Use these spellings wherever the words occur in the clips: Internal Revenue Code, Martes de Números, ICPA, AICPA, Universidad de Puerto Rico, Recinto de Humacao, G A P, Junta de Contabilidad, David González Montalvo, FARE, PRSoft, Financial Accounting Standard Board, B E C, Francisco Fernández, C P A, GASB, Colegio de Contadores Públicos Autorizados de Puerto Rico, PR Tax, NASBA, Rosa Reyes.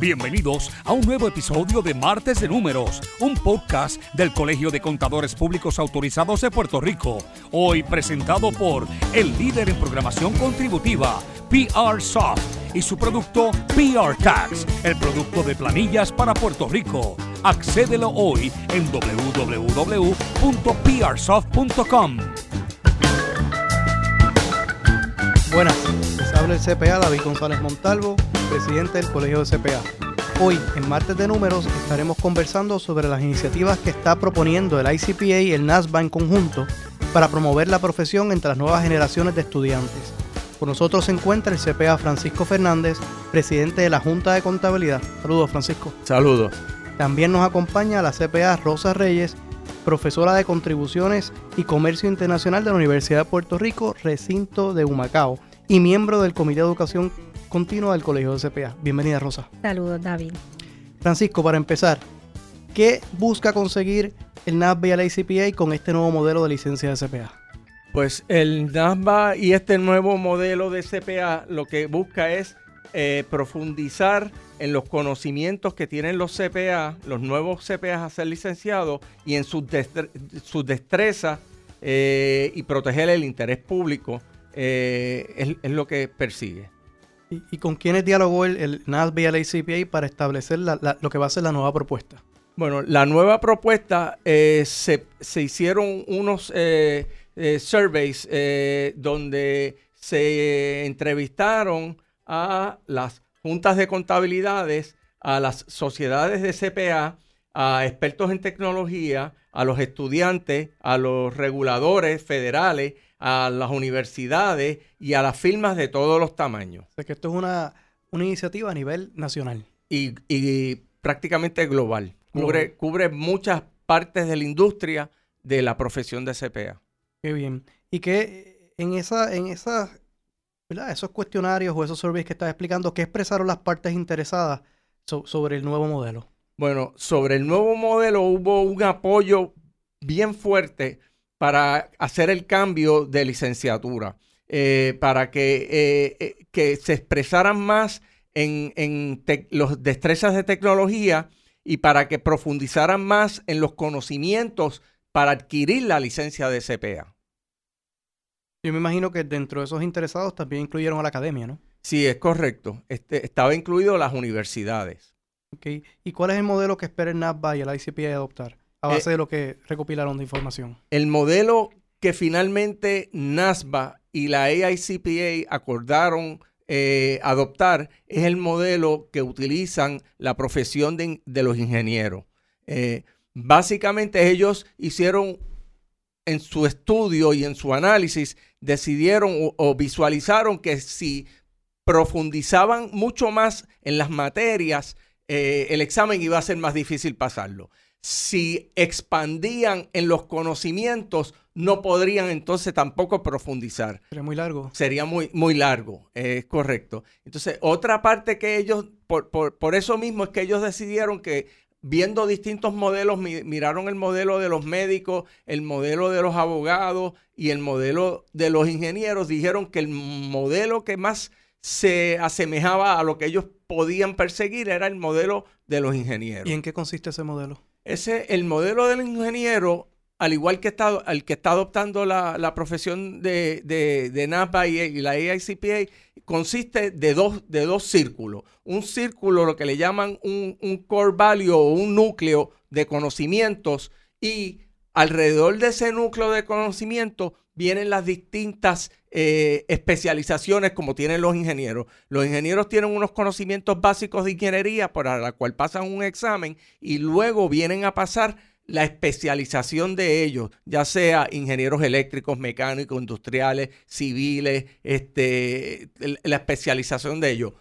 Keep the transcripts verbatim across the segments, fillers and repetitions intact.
Bienvenidos a un nuevo episodio de Martes de Números, un podcast del Colegio de Contadores Públicos Autorizados de Puerto Rico. Hoy presentado por el líder en programación contributiva, PRSoft, y su producto P R Tax, el producto de planillas para Puerto Rico. Accédelo hoy en doble u doble u doble u punto p r soft punto com. Buenas, les habla el C P A David González Montalvo, presidente del Colegio de C P A. Hoy, en Martes de Números, estaremos conversando sobre las iniciativas que está proponiendo el I C P A y el NASBA en conjunto para promover la profesión entre las nuevas generaciones de estudiantes. Con nosotros se encuentra el C P A Francisco Fernández, presidente de la Junta de Contabilidad. Saludos, Francisco. Saludos. También nos acompaña la C P A Rosa Reyes, profesora de Contribuciones y Comercio Internacional de la Universidad de Puerto Rico, Recinto de Humacao, y miembro del Comité de Educación Continua del Colegio de C P A. Bienvenida, Rosa. Saludos, David. Francisco, para empezar, ¿qué busca conseguir el NASBA y la I C P A con este nuevo modelo de licencia de C P A? Pues el NASBA y este nuevo modelo de C P A lo que busca es eh, profundizar en los conocimientos que tienen los C P A, los nuevos C P A a ser licenciados, y en sus destre- su destreza eh, y proteger el interés público eh, es, es lo que persigue. ¿Y, y con quiénes dialogó el, el NASBA y la I C P A para establecer la, la, lo que va a ser la nueva propuesta? Bueno, la nueva propuesta eh, se, se hicieron unos eh, eh, surveys eh, donde se entrevistaron a las juntas de contabilidades, a las sociedades de C P A, a expertos en tecnología, a los estudiantes, a los reguladores federales, a las universidades y a las firmas de todos los tamaños. O sea que esto es una, una iniciativa a nivel nacional. Y, y prácticamente global. Cubre, cubre muchas partes de la industria de la profesión de C P A. Qué bien. Y que en esa, en esas, ¿verdad?, esos cuestionarios o esos surveys que estás explicando, ¿qué expresaron las partes interesadas so- sobre el nuevo modelo? Bueno, sobre el nuevo modelo hubo un apoyo bien fuerte para hacer el cambio de licenciatura, eh, para que, eh, que se expresaran más en, en te- los destrezas de tecnología y para que profundizaran más en los conocimientos para adquirir la licencia de C P A. Yo me imagino que dentro de esos interesados también incluyeron a la academia, ¿no? Sí, es correcto. Este, estaba incluido las universidades. Okay. ¿Y cuál es el modelo que espera el NASBA y el I C P A adoptar a base eh, de lo que recopilaron de información? El modelo que finalmente NASBA y la A I C P A acordaron eh, adoptar es el modelo que utilizan la profesión de, de los ingenieros. Eh, básicamente ellos hicieron en su estudio y en su análisis, decidieron o, o visualizaron que si profundizaban mucho más en las materias, eh, el examen iba a ser más difícil pasarlo. Si expandían en los conocimientos, no podrían entonces tampoco profundizar. Sería muy largo. Sería muy, muy largo, es eh, correcto. Entonces, otra parte que ellos, por, por, por eso mismo es que ellos decidieron que, viendo distintos modelos, mi, miraron el modelo de los médicos, el modelo de los abogados y el modelo de los ingenieros, dijeron que el modelo que más se asemejaba a lo que ellos podían perseguir era el modelo de los ingenieros. ¿Y en qué consiste ese modelo? Ese, el modelo del ingeniero, al igual que está, al que está adoptando la, la profesión de, de, de NASBA y, y la A I C P A, consiste de dos, de dos círculos. Un círculo, lo que le llaman un, un core value o un núcleo de conocimientos, y alrededor de ese núcleo de conocimiento vienen las distintas eh, especializaciones como tienen los ingenieros. Los ingenieros tienen unos conocimientos básicos de ingeniería para la cual pasan un examen y luego vienen a pasar la especialización de ellos, ya sea ingenieros eléctricos, mecánicos, industriales, civiles, este, la especialización de ellos.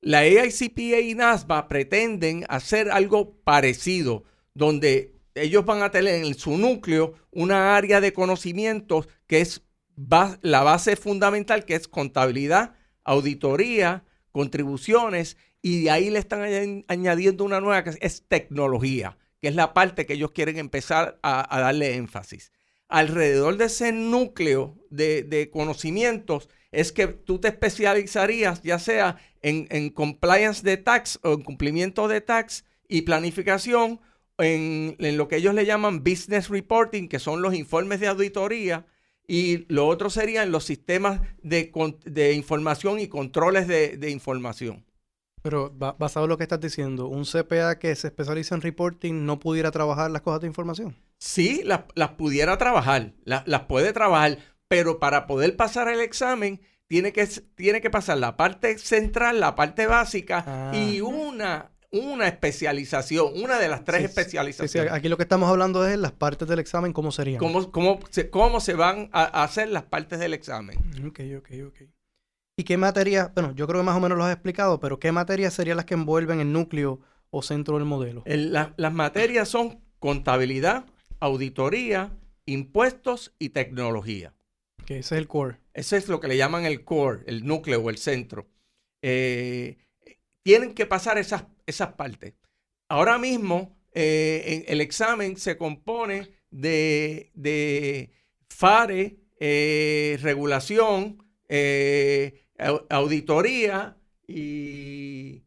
La A I C P A y NASBA pretenden hacer algo parecido, donde ellos van a tener en su núcleo una área de conocimientos que es bas- la base fundamental, que es contabilidad, auditoría, contribuciones, y de ahí le están añ- añadiendo una nueva que es tecnología, que es la parte que ellos quieren empezar a, a darle énfasis. Alrededor de ese núcleo de, de conocimientos es que tú te especializarías ya sea en, en compliance de tax o en cumplimiento de tax y planificación en, en lo que ellos le llaman business reporting, que son los informes de auditoría, y lo otro sería en los sistemas de, de información y controles de, de información. Pero basado en lo que estás diciendo, ¿un C P A que se especializa en reporting no pudiera trabajar las cosas de información? Sí, las, las pudiera trabajar, las, las puede trabajar, pero para poder pasar el examen tiene que, tiene que pasar la parte central, la parte básica ah. y una, una especialización, una de las tres sí, especializaciones. Sí, sí. Aquí lo que estamos hablando es las partes del examen, ¿cómo serían? ¿Cómo, cómo, se, cómo se van a hacer las partes del examen? Ok, ok, ok. ¿Y qué materias? Bueno, yo creo que más o menos lo has explicado, pero ¿qué materias serían las que envuelven el núcleo o centro del modelo? El, la, las materias son contabilidad, auditoría, impuestos y tecnología. Que ese es el core. Ese es lo que le llaman el core, el núcleo o el centro. Eh, tienen que pasar esas, esas partes. Ahora mismo eh, el examen se compone de, de FARE, eh, regulación, eh, auditoría y,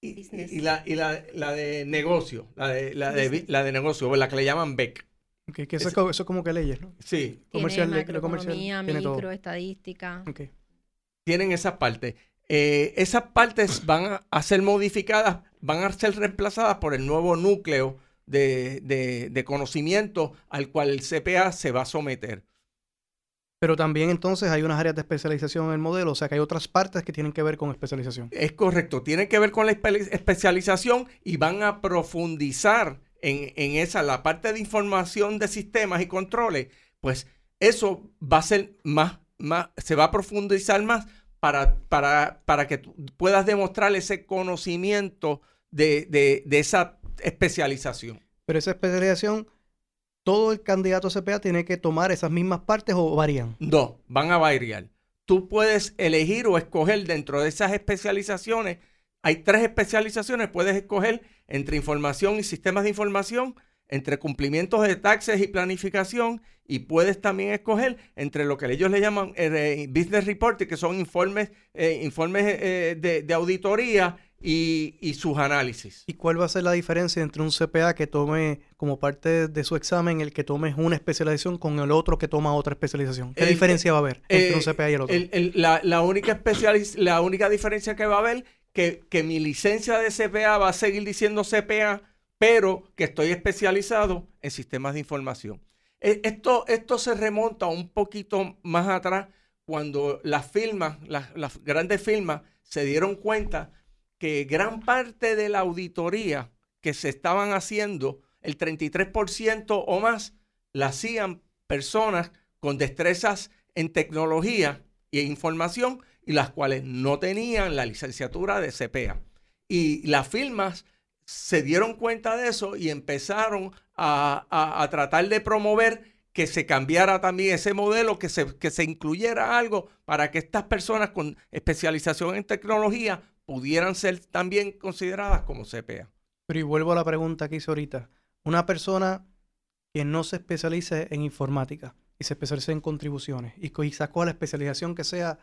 y, y, la, y la, la de negocio, la de, la de, la de negocio, la que le llaman B E C. Okay, que eso es, eso es como que leyes, ¿no? Sí. Comercial, macroeconomía, micro, estadística. Okay. Tienen esas partes. Eh, esas partes van a ser modificadas, van a ser reemplazadas por el nuevo núcleo de, de, de conocimiento al cual el C P A se va a someter. Pero también entonces hay unas áreas de especialización en el modelo, o sea que hay otras partes que tienen que ver con especialización. Es correcto, tienen que ver con la espe- especialización y van a profundizar en, en esa, la parte de información de sistemas y controles, pues eso va a ser más, más se va a profundizar más para, para, para que tú puedas demostrar ese conocimiento de, de, de esa especialización. Pero esa especialización... ¿Todo el candidato a C P A tiene que tomar esas mismas partes o varían? No, van a variar. Tú puedes elegir o escoger dentro de esas especializaciones. Hay tres especializaciones. Puedes escoger entre información y sistemas de información, entre cumplimientos de taxes y planificación, y puedes también escoger entre lo que ellos le llaman eh, business reporting, que son informes, eh, informes eh, de, de auditoría, Y, y sus análisis. ¿Y cuál va a ser la diferencia entre un C P A que tome como parte de su examen el que tome una especialización con el otro que toma otra especialización? ¿Qué el, diferencia va a haber eh, entre un C P A y el otro? El, el, la, la, única especializ- la única diferencia que va a haber que, que mi licencia de C P A va a seguir diciendo C P A, pero que estoy especializado en sistemas de información. Esto, esto se remonta un poquito más atrás cuando las firmas, las, las grandes firmas se dieron cuenta que gran parte de la auditoría que se estaban haciendo, el treinta y tres por ciento o más, la hacían personas con destrezas en tecnología e información y las cuales no tenían la licenciatura de C P A. Y las firmas se dieron cuenta de eso y empezaron a, a, a tratar de promover que se cambiara también ese modelo, que se, que se incluyera algo para que estas personas con especialización en tecnología pudieran ser también consideradas como C P A. Pero y vuelvo a la pregunta que hice ahorita. Una persona que no se especialice en informática y se especialice en contribuciones y quizás coja la especialización que sea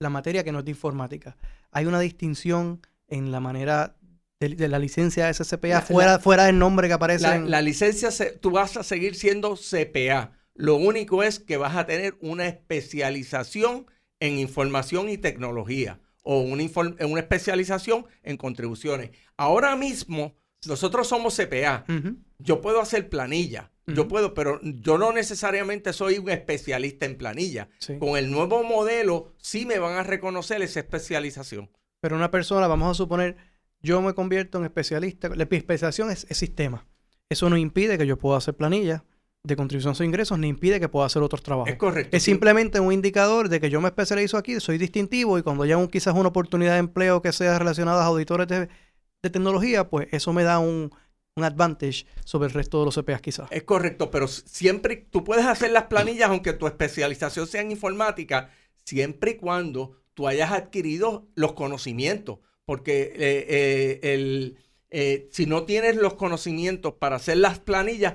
la materia que no es de informática. ¿Hay una distinción en la manera de, de la licencia de ese C P A la, fuera, la, fuera del nombre que aparece? La, en... la licencia, se, tú vas a seguir siendo C P A. Lo único es que vas a tener una especialización en información y tecnología, o una, inform- una especialización en contribuciones. Ahora mismo, nosotros somos C P A. Uh-huh. Yo puedo hacer planilla. Uh-huh. Yo puedo, pero yo no necesariamente soy un especialista en planilla. Sí. Con el nuevo modelo, sí me van a reconocer esa especialización. Pero una persona, vamos a suponer, yo me convierto en especialista. La especialización es, es sistema. Eso no impide que yo pueda hacer planilla de contribuciones o ingresos, ni impide que pueda hacer otros trabajos. Es correcto. Es simplemente un indicador de que yo me especializo aquí, soy distintivo, y cuando haya un, quizás una oportunidad de empleo que sea relacionada a auditores de, de tecnología, pues eso me da un, un advantage sobre el resto de los C P As quizás. Es correcto, pero siempre tú puedes hacer las planillas, aunque tu especialización sea en informática, siempre y cuando tú hayas adquirido los conocimientos, porque eh, eh, el, eh, si no tienes los conocimientos para hacer las planillas,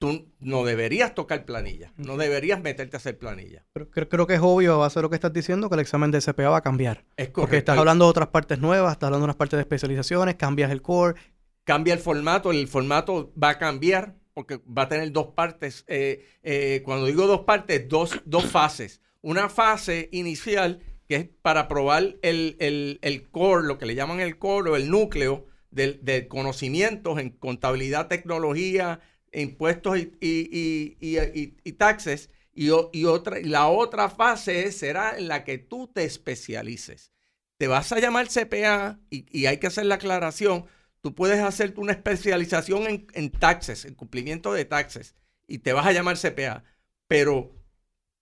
tú no deberías tocar planilla, no deberías meterte a hacer planilla. Pero creo, creo que es obvio, a base de lo que estás diciendo, que el examen de C P A va a cambiar. Es correcto. Porque estás hablando de otras partes nuevas, estás hablando de unas partes de especializaciones, cambias el core. Cambia el formato, el formato va a cambiar porque va a tener dos partes. Eh, eh, cuando digo dos partes, dos, dos fases. Una fase inicial que es para probar el, el, el core, lo que le llaman el core o el núcleo del, del conocimientos en contabilidad, tecnología, impuestos y, y, y, y, y, y taxes, y, y otra, la otra fase será en la que tú te especialices. Te vas a llamar C P A y, y hay que hacer la aclaración. Tú puedes hacerte una especialización en, en taxes, en cumplimiento de taxes, y te vas a llamar C P A, pero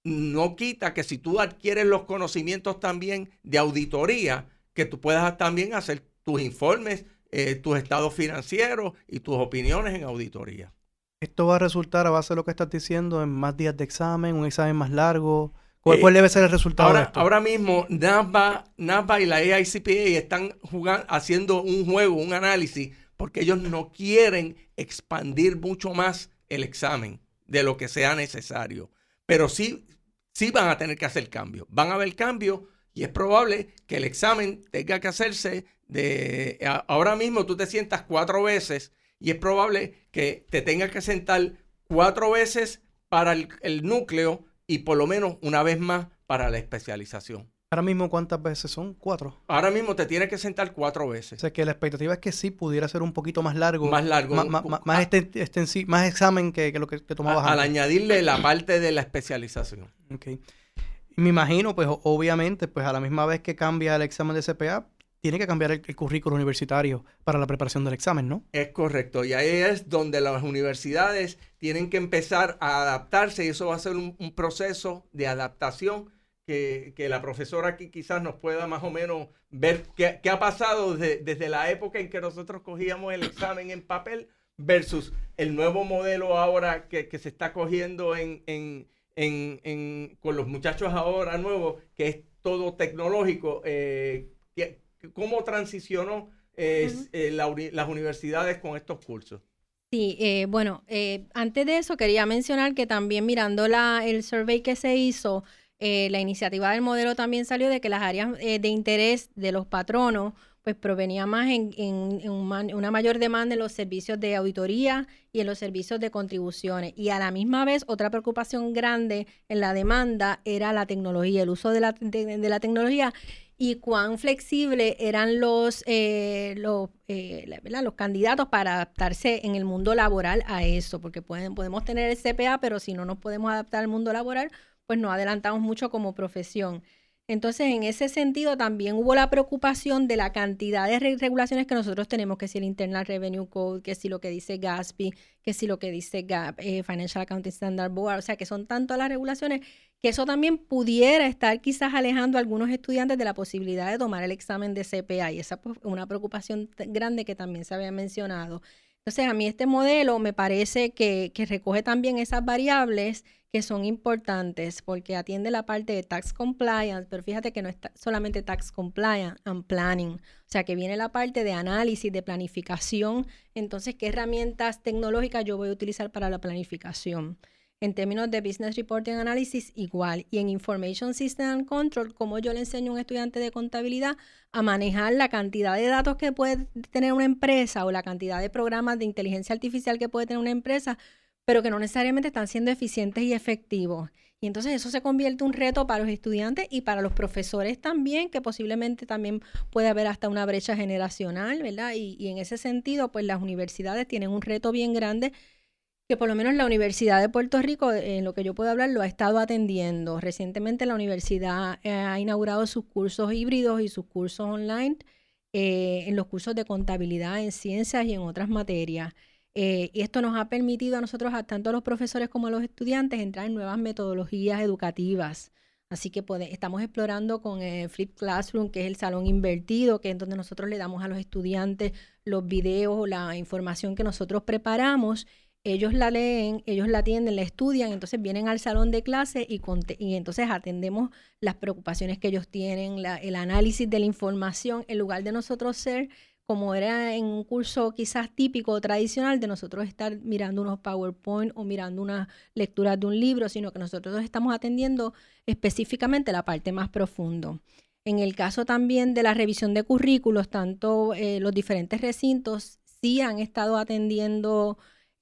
no quita que si tú adquieres los conocimientos también de auditoría, que tú puedas también hacer tus informes, eh, tus estados financieros y tus opiniones en auditoría. ¿Esto va a resultar, a base de lo que estás diciendo, en más días de examen, un examen más largo? ¿Cuál, eh, cuál debe ser el resultado ahora, de esto? Ahora mismo, NASBA y la A I C P A están jugando, haciendo un juego, un análisis, porque ellos no quieren expandir mucho más el examen de lo que sea necesario. Pero sí, sí van a tener que hacer cambios. Van a haber cambios y es probable que el examen tenga que hacerse de... A, ahora mismo tú te sientas cuatro veces... Y es probable que te tengas que sentar cuatro veces para el, el núcleo y por lo menos una vez más para la especialización. ¿Ahora mismo cuántas veces son? ¿Cuatro? Ahora mismo te tienes que sentar cuatro veces. O sea que la expectativa es que sí pudiera ser un poquito más largo. Más largo. Más, más, más, más, este, este, este, más examen que, que lo que, que tomabas antes. Al añadirle la parte de la especialización. Ok. Me imagino, pues obviamente, pues a la misma vez que cambia el examen de C P A, tiene que cambiar el, el currículo universitario para la preparación del examen, ¿no? Es correcto. Y ahí es donde las universidades tienen que empezar a adaptarse y eso va a ser un, un proceso de adaptación que, que la profesora aquí quizás nos pueda más o menos ver qué, qué ha pasado de, desde la época en que nosotros cogíamos el examen en papel versus el nuevo modelo ahora que, que se está cogiendo en, en, en, en, con los muchachos ahora nuevos, que es todo tecnológico, eh, que, ¿cómo transicionó eh, uh-huh. eh, la, las universidades con estos cursos? Sí, eh, bueno, eh, antes de eso quería mencionar que también mirando la, el survey que se hizo, eh, la iniciativa del modelo también salió de que las áreas eh, de interés de los patronos pues provenía más en, en, en un, una mayor demanda en los servicios de auditoría y en los servicios de contribuciones. Y a la misma vez, otra preocupación grande en la demanda era la tecnología, el uso de la, de, de la tecnología y cuán flexible eran los, eh, los, eh, los candidatos para adaptarse en el mundo laboral a eso, porque pueden, podemos tener el C P A, pero si no nos podemos adaptar al mundo laboral, pues nos adelantamos mucho como profesión. Entonces, en ese sentido, también hubo la preocupación de la cantidad de regulaciones que nosotros tenemos, que si el Internal Revenue Code, que si lo que dice G A S B, que si lo que dice G A P, eh, Financial Accounting Standard Board, o sea, que son tantas las regulaciones que eso también pudiera estar quizás alejando a algunos estudiantes de la posibilidad de tomar el examen de C P A, y esa es pues, una preocupación grande que también se había mencionado. Entonces, a mí este modelo me parece que, que recoge también esas variables que son importantes, porque atiende la parte de tax compliance, pero fíjate que no es solamente tax compliance and planning, o sea, que viene la parte de análisis, de planificación, entonces, ¿qué herramientas tecnológicas yo voy a utilizar para la planificación? En términos de Business Reporting Analysis, igual. Y en Information System and Control, como yo le enseño a un estudiante de contabilidad a manejar la cantidad de datos que puede tener una empresa o la cantidad de programas de inteligencia artificial que puede tener una empresa, pero que no necesariamente están siendo eficientes y efectivos. Y entonces eso se convierte en un reto para los estudiantes y para los profesores también, que posiblemente también puede haber hasta una brecha generacional, ¿verdad? Y, y en ese sentido, pues las universidades tienen un reto bien grande que por lo menos la Universidad de Puerto Rico, en lo que yo puedo hablar, lo ha estado atendiendo. Recientemente la universidad eh, ha inaugurado sus cursos híbridos y sus cursos online, eh, en los cursos de contabilidad, en ciencias y en otras materias. Eh, y esto nos ha permitido a nosotros, a tanto a los profesores como a los estudiantes, entrar en nuevas metodologías educativas. Así que pues, estamos explorando con el Flip Classroom, que es el salón invertido, que es donde nosotros le damos a los estudiantes los videos o la información que nosotros preparamos. Ellos la leen, ellos la atienden, la estudian, entonces vienen al salón de clase y, y entonces atendemos las preocupaciones que ellos tienen, la, el análisis de la información, en lugar de nosotros ser como era en un curso quizás típico o tradicional de nosotros estar mirando unos PowerPoint o mirando unas lecturas de un libro, sino que nosotros estamos atendiendo específicamente la parte más profunda. En el caso también de la revisión de currículos, tanto eh, los diferentes recintos sí han estado atendiendo,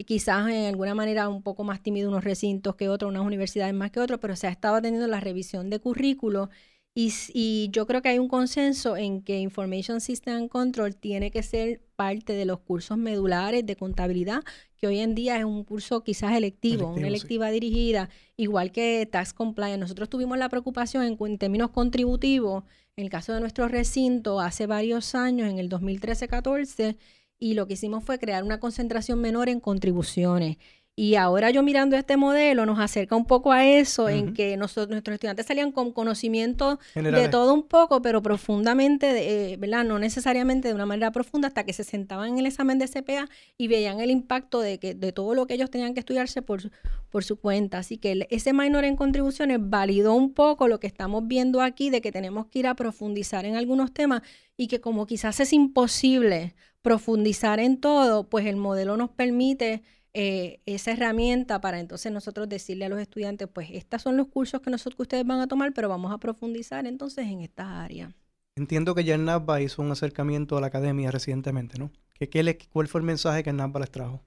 quizás en alguna manera un poco más tímido unos recintos que otros, unas universidades más que otros, pero se ha estado atendiendo la revisión de currículos. Y, y yo creo que hay un consenso en que Information System Control tiene que ser parte de los cursos medulares de contabilidad, que hoy en día es un curso quizás electivo, electivo una electiva sí. dirigida, igual que Tax Compliance. Nosotros tuvimos la preocupación en, en términos contributivos, en el caso de nuestro recinto, hace varios años, en el dos mil trece catorce, y lo que hicimos fue crear una concentración menor en contribuciones. Y ahora yo mirando este modelo nos acerca un poco a eso, uh-huh. en que nosotros, nuestros estudiantes salían con conocimiento generales de todo un poco, pero profundamente, de, eh, ¿verdad? No necesariamente de una manera profunda, hasta que se sentaban en el examen de C P A y veían el impacto de, que, de todo lo que ellos tenían que estudiarse por, por su cuenta. Así que el, ese minor en contribuciones validó un poco lo que estamos viendo aquí, de que tenemos que ir a profundizar en algunos temas y que como quizás es imposible profundizar en todo, pues el modelo nos permite... Eh, esa herramienta para entonces nosotros decirle a los estudiantes, pues estos son los cursos que, nosotros, que ustedes van a tomar, pero vamos a profundizar entonces en estas áreas. Entiendo que ya el NASBA hizo un acercamiento a la academia recientemente, ¿no? ¿Qué, qué le, ¿Cuál fue el mensaje que el NASBA les trajo?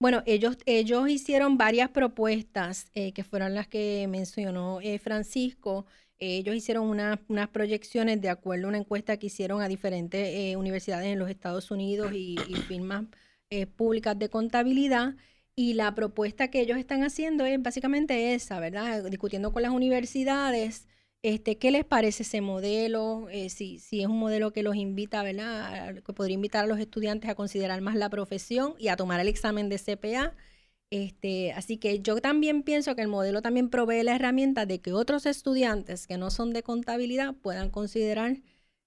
Bueno, ellos, ellos hicieron varias propuestas eh, que fueron las que mencionó eh, Francisco. Eh, ellos hicieron una, unas proyecciones de acuerdo a una encuesta que hicieron a diferentes eh, universidades en los Estados Unidos y, y firmas Eh, públicas de contabilidad, y la propuesta que ellos están haciendo es básicamente esa, ¿verdad? Discutiendo con las universidades, este, ¿qué les parece ese modelo? Eh, si, si es un modelo que los invita, ¿verdad? Que podría invitar a los estudiantes a considerar más la profesión y a tomar el examen de C P A. Este, así que yo también pienso que el modelo también provee la herramienta de que otros estudiantes que no son de contabilidad puedan considerar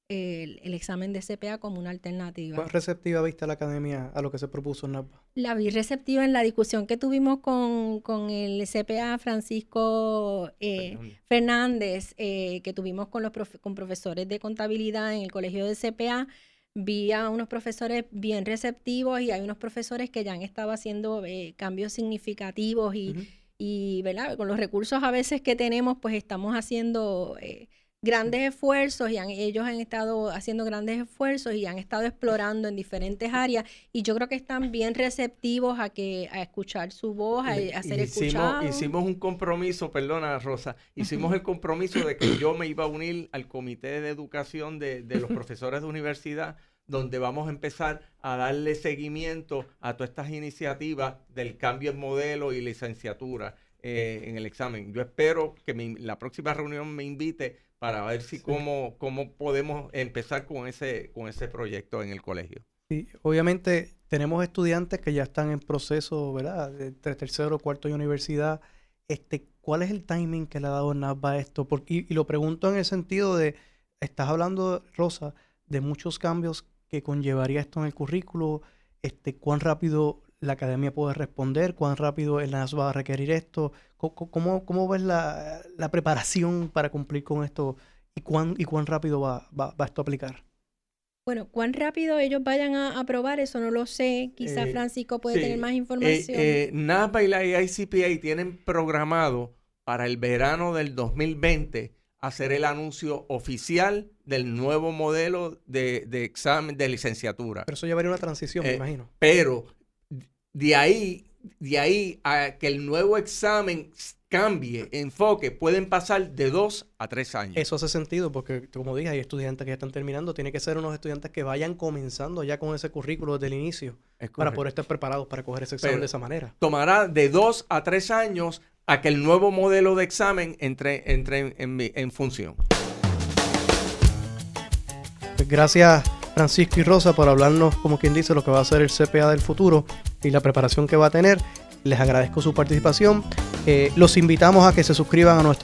El, el examen de C P A como una alternativa. ¿Cuán receptiva viste a la academia a lo que se propuso NASBA? La vi receptiva en la discusión que tuvimos con, con el C P A Francisco eh, Fernández, Fernández eh, que tuvimos con los profe con profesores de contabilidad en el Colegio de C P A. Vi a unos profesores bien receptivos y hay unos profesores que ya han estado haciendo eh, cambios significativos y, uh-huh. y, ¿verdad? Con los recursos a veces que tenemos, pues estamos haciendo... Eh, grandes esfuerzos y han, ellos han estado haciendo grandes esfuerzos y han estado explorando en diferentes áreas, y yo creo que están bien receptivos a que a escuchar su voz, a, a ser escuchados. Hicimos un compromiso, perdona Rosa, hicimos el compromiso de que yo me iba a unir al comité de educación de, de los profesores de universidad, donde vamos a empezar a darle seguimiento a todas estas iniciativas del cambio en modelo y licenciatura eh, en el examen. Yo espero que mi, la próxima reunión me invite para ver si cómo, cómo podemos empezar con ese, con ese proyecto en el colegio. Sí, obviamente tenemos estudiantes que ya están en proceso, ¿verdad? Entre tercero, cuarto y universidad. Este, ¿Cuál es el timing que le ha dado NASBA a esto? Porque, y, y lo pregunto en el sentido de, estás hablando, Rosa, de muchos cambios que conllevaría esto en el currículo. Este, ¿Cuán rápido la academia puede responder? ¿Cuán rápido el NASBA va a requerir esto? ¿Cómo, cómo, cómo ves la, la preparación para cumplir con esto? ¿Y cuán, y cuán rápido va, va, va esto a aplicar? Bueno, ¿cuán rápido ellos vayan a aprobar? Eso no lo sé. Quizás eh, Francisco puede sí. tener más información. Eh, eh, NASBA y la A I C P A tienen programado para el verano del dos mil veinte hacer el anuncio oficial del nuevo modelo de, de examen de licenciatura. Pero eso llevaría una transición, eh, me imagino. Pero... De ahí, de ahí a que el nuevo examen cambie, enfoque, pueden pasar de dos a tres años. Eso hace sentido porque, como dije, hay estudiantes que ya están terminando. Tiene que ser unos estudiantes que vayan comenzando ya con ese currículo desde el inicio para poder estar preparados para coger ese examen. Pero de esa manera tomará de dos a tres años a que el nuevo modelo de examen entre, entre en, en, en función. Pues gracias, Francisco y Rosa, por hablarnos, como quien dice, lo que va a ser el C P A del futuro y la preparación que va a tener. Les agradezco su participación. Eh, los invitamos a que se suscriban a nuestro